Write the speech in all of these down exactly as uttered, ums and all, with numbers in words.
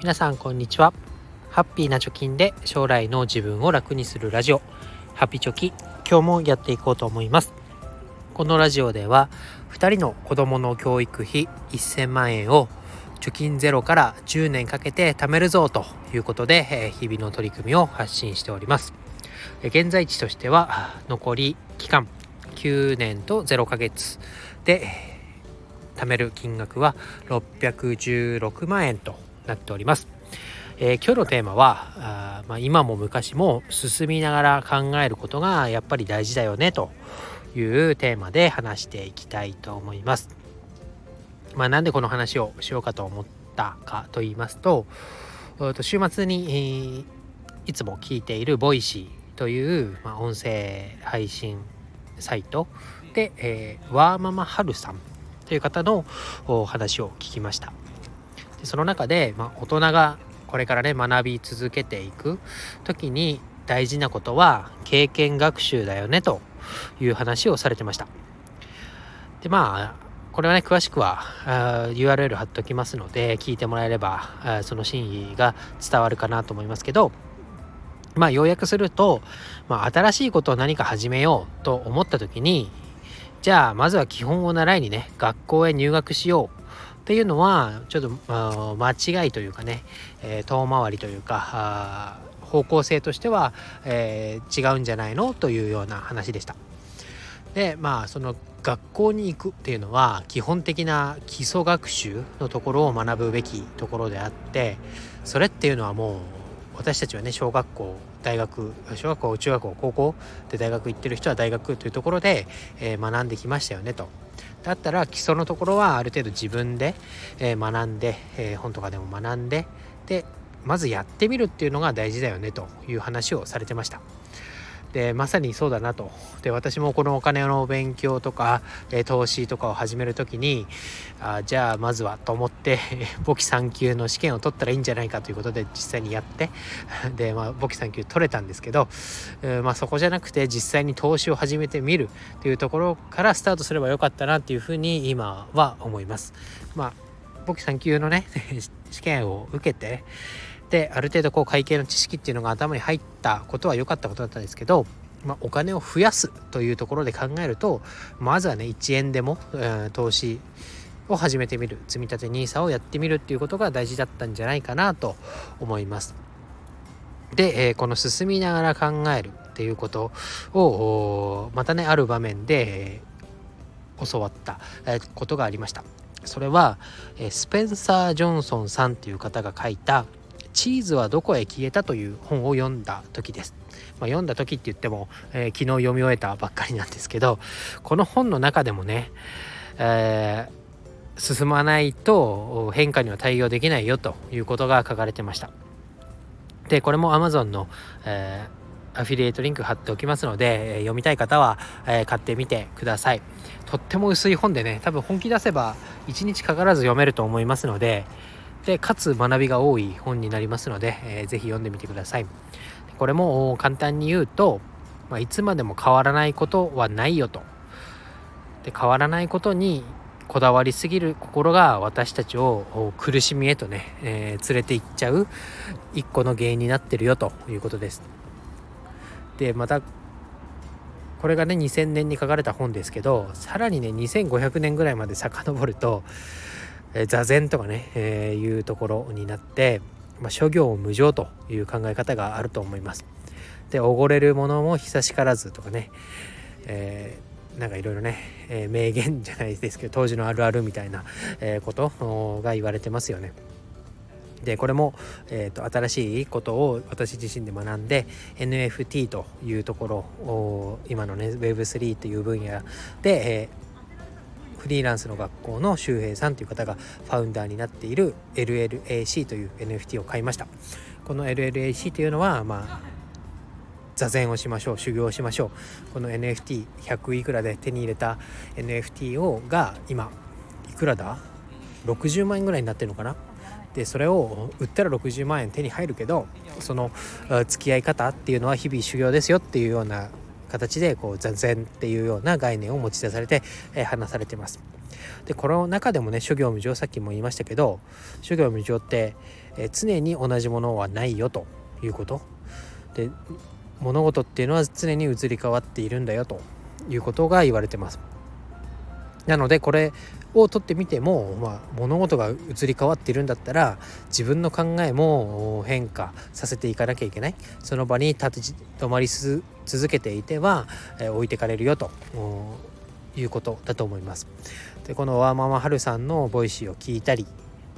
皆さんこんにちは。ハッピーな貯金で将来の自分を楽にするラジオ、ハピチョキ、今日もやっていこうと思います。このラジオではふたりの子供の教育費せんまんえんを貯金ゼロからじゅうねんかけて貯めるぞということで、日々の取り組みを発信しております。現在地としては残り期間きゅうねんとゼロかげつで貯める金額はろっぴゃくじゅうろくまんえんとなっております。えー、今日のテーマはあー、まあ、今も昔も進みながら考えることがやっぱり大事だよねというテーマで話していきたいと思います。まあ、なんでこの話をしようかと思ったかと言いますと、週末にいつも聞いているボイシーという音声配信サイトで、えー、ワーママハルさんという方のお話を聞きました。でその中で、まあ、大人がこれからね学び続けていく時に大事なことは経験学習だよねという話をされてました。でまあこれはね詳しくは ユーアールエル 貼っときますので聞いてもらえればその真意が伝わるかなと思いますけど、まあ要約すると、まあ、新しいことを何か始めようと思った時に、じゃあまずは基本を習いにね学校へ入学しようっていうのはちょっと間違いというかね、えー、遠回りというか方向性としては、えー、違うんじゃないのというような話でした。でまあその学校に行くっていうのは基本的な基礎学習のところを学ぶべきところであって、それっていうのはもう私たちはね小学校大学小学校中学校高校で大学行ってる人は大学というところで、えー、学んできましたよねと。だったら基礎のところはある程度自分で、えー、学んで、えー、本とかでも学んででまずやってみるっていうのが大事だよねという話をされてました。でまさにそうだなと。で私もこのお金の勉強とか、えー、投資とかを始めるときにあじゃあまずはと思って簿記さん級の試験を取ったらいいんじゃないかということで実際にやってで、まあ、簿記さん級取れたんですけど、えーまあ、そこじゃなくて実際に投資を始めてみるというところからスタートすればよかったなっていうふうに今は思います。まあ簿記さん級のね試験を受けてである程度こう会計の知識っていうのが頭に入ったことは良かったことだったんですけど、まあ、お金を増やすというところで考えるとまずはねいちえんでも、うん、投資を始めてみる積み立て ニーサ をやってみるっていうことが大事だったんじゃないかなと思います。で、えー、この進みながら考えるっていうことをまたねある場面で、えー、教わった、えー、ことがありました。それは、えー、スペンサー・ジョンソンさんという方が書いたチーズはどこへ消えたという本を読んだ時です。まあ、読んだ時って言っても、えー、昨日読み終えたばっかりなんですけど、この本の中でもね、えー、進まないと変化には対応できないよということが書かれてました。でこれも Amazon の、えー、アフィリエイトリンク貼っておきますので、えー、読みたい方は、えー、買ってみてください。とっても薄い本でね多分本気出せばいちにちかからず読めると思いますのででかつ学びが多い本になりますので、えー、ぜひ読んでみてください。これも簡単に言うと、まあ、いつまでも変わらないことはないよと。で変わらないことにこだわりすぎる心が私たちを苦しみへとね、えー、連れていっちゃう一個の原因になってるよということです。でまたこれがねにせんねんに書かれた本ですけど、さらにねにせんごひゃくねんぐらいまで遡ると座禅とかね、えー、いうところになって、まあ、諸行無常という考え方があると思います。で、おごれるものも久しからずとかね、えー、なんかいろいろね、えー、名言じゃないですけど当時のあるあるみたいな、えー、ことが言われてますよね。でこれも、えー、と新しいことを私自身で学んで エヌエフティー というところを今のね ウェブスリー という分野で、えーフリーランスの学校の周平さんという方がファウンダーになっている エルエルエーシー という エヌエフティー を買いました。この エルエルエーシー というのは、まあ、座禅をしましょう、修行をしましょう。この エヌエフティーひゃく いくらで手に入れた エヌエフティー をが今いくらだろくじゅうまんえんぐらいになってるのかな。でそれを売ったらろくじゅうまんえん手に入るけど、その付き合い方っていうのは日々修行ですよっていうような形でこう座禅っていうような概念を持ち出されて、えー、話されています。でこの中でもね、諸行無常、さっきも言いましたけど、諸行無常って、えー、常に同じものはないよということで、物事っていうのは常に移り変わっているんだよということが言われてます。なのでこれを取ってみても、まあ、物事が移り変わっているんだったら自分の考えも変化させていかなきゃいけない。その場に立ち止まり続けていては、えー、置いてかれるよということだと思います。でこのワーママハルさんのボイシーを聞いたり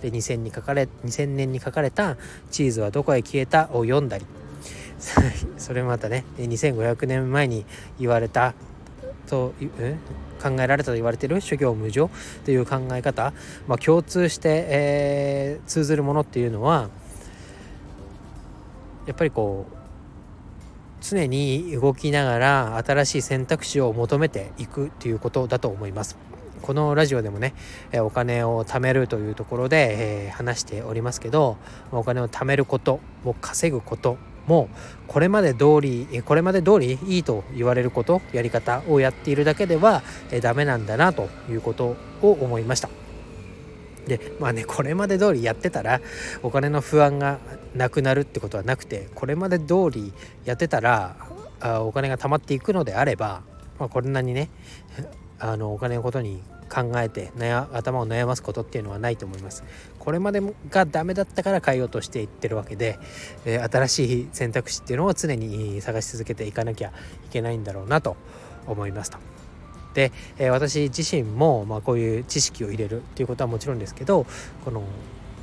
で 2000, に書かれにせんねんに書かれたチーズはどこへ消えたを読んだりそれまたねにせんごひゃくねんまえに言われたと、うん、考えられたと言われている諸行無常という考え方、まあ、共通して、えー、通ずるものっていうのはやっぱりこう常に動きながら新しい選択肢を求めていくということだと思います。このラジオでもね、お金を貯めるというところで、えー、話しておりますけど、お金を貯めることも稼ぐこともこれまで通りこれまで通りいいと言われることやり方をやっているだけではダメなんだなということを思いました。でまあね、これまで通りやってたらお金の不安がなくなるってことはなくて、これまで通りやってたらお金が貯まっていくのであれば、まあ、こんなにねあのお金のことに考えて悩頭を悩ますことっていうのはないと思います。これまでがダメだったから変えようとしていってるわけで、えー、新しい選択肢っていうのを常に探し続けていかなきゃいけないんだろうなと思いますと。で、えー、私自身も、まあ、こういう知識を入れるっていうことはもちろんですけど、この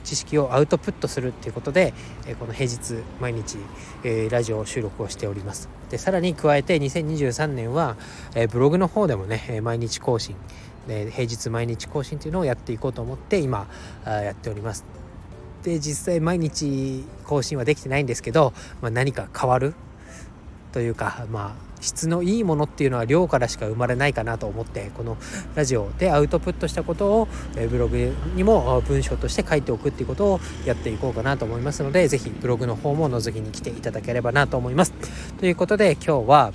知識をアウトプットするっていうことで、えー、この平日毎日、えー、ラジオ収録をしております。でさらに加えてにせんにじゅうさんねんは、えー、ブログの方でもね毎日更新平日毎日更新というのをやっていこうと思って今やっております。で実際毎日更新はできてないんですけど、まあ、何か変わるというか、まあ、質のいいものっていうのは量からしか生まれないかなと思って、このラジオでアウトプットしたことをブログにも文章として書いておくっていうことをやっていこうかなと思いますので、ぜひブログの方も覗きに来ていただければなと思います。ということで今日は、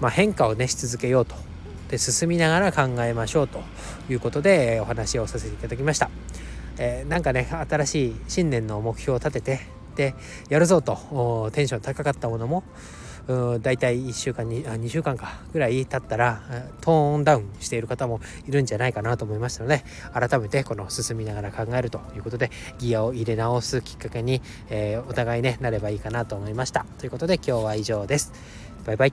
まあ、変化をねし続けようと、で進みながら考えましょうということでお話をさせていただきました。えー、なんかね新しい新年の目標を立ててでやるぞとテンション高かったものもだいたいいっしゅうかんにあにしゅうかんかぐらい経ったらトーンダウンしている方もいるんじゃないかなと思いましたので、改めてこの進みながら考えるということでギアを入れ直すきっかけに、えー、お互いねなればいいかなと思いました。ということで今日は以上です。バイバイ。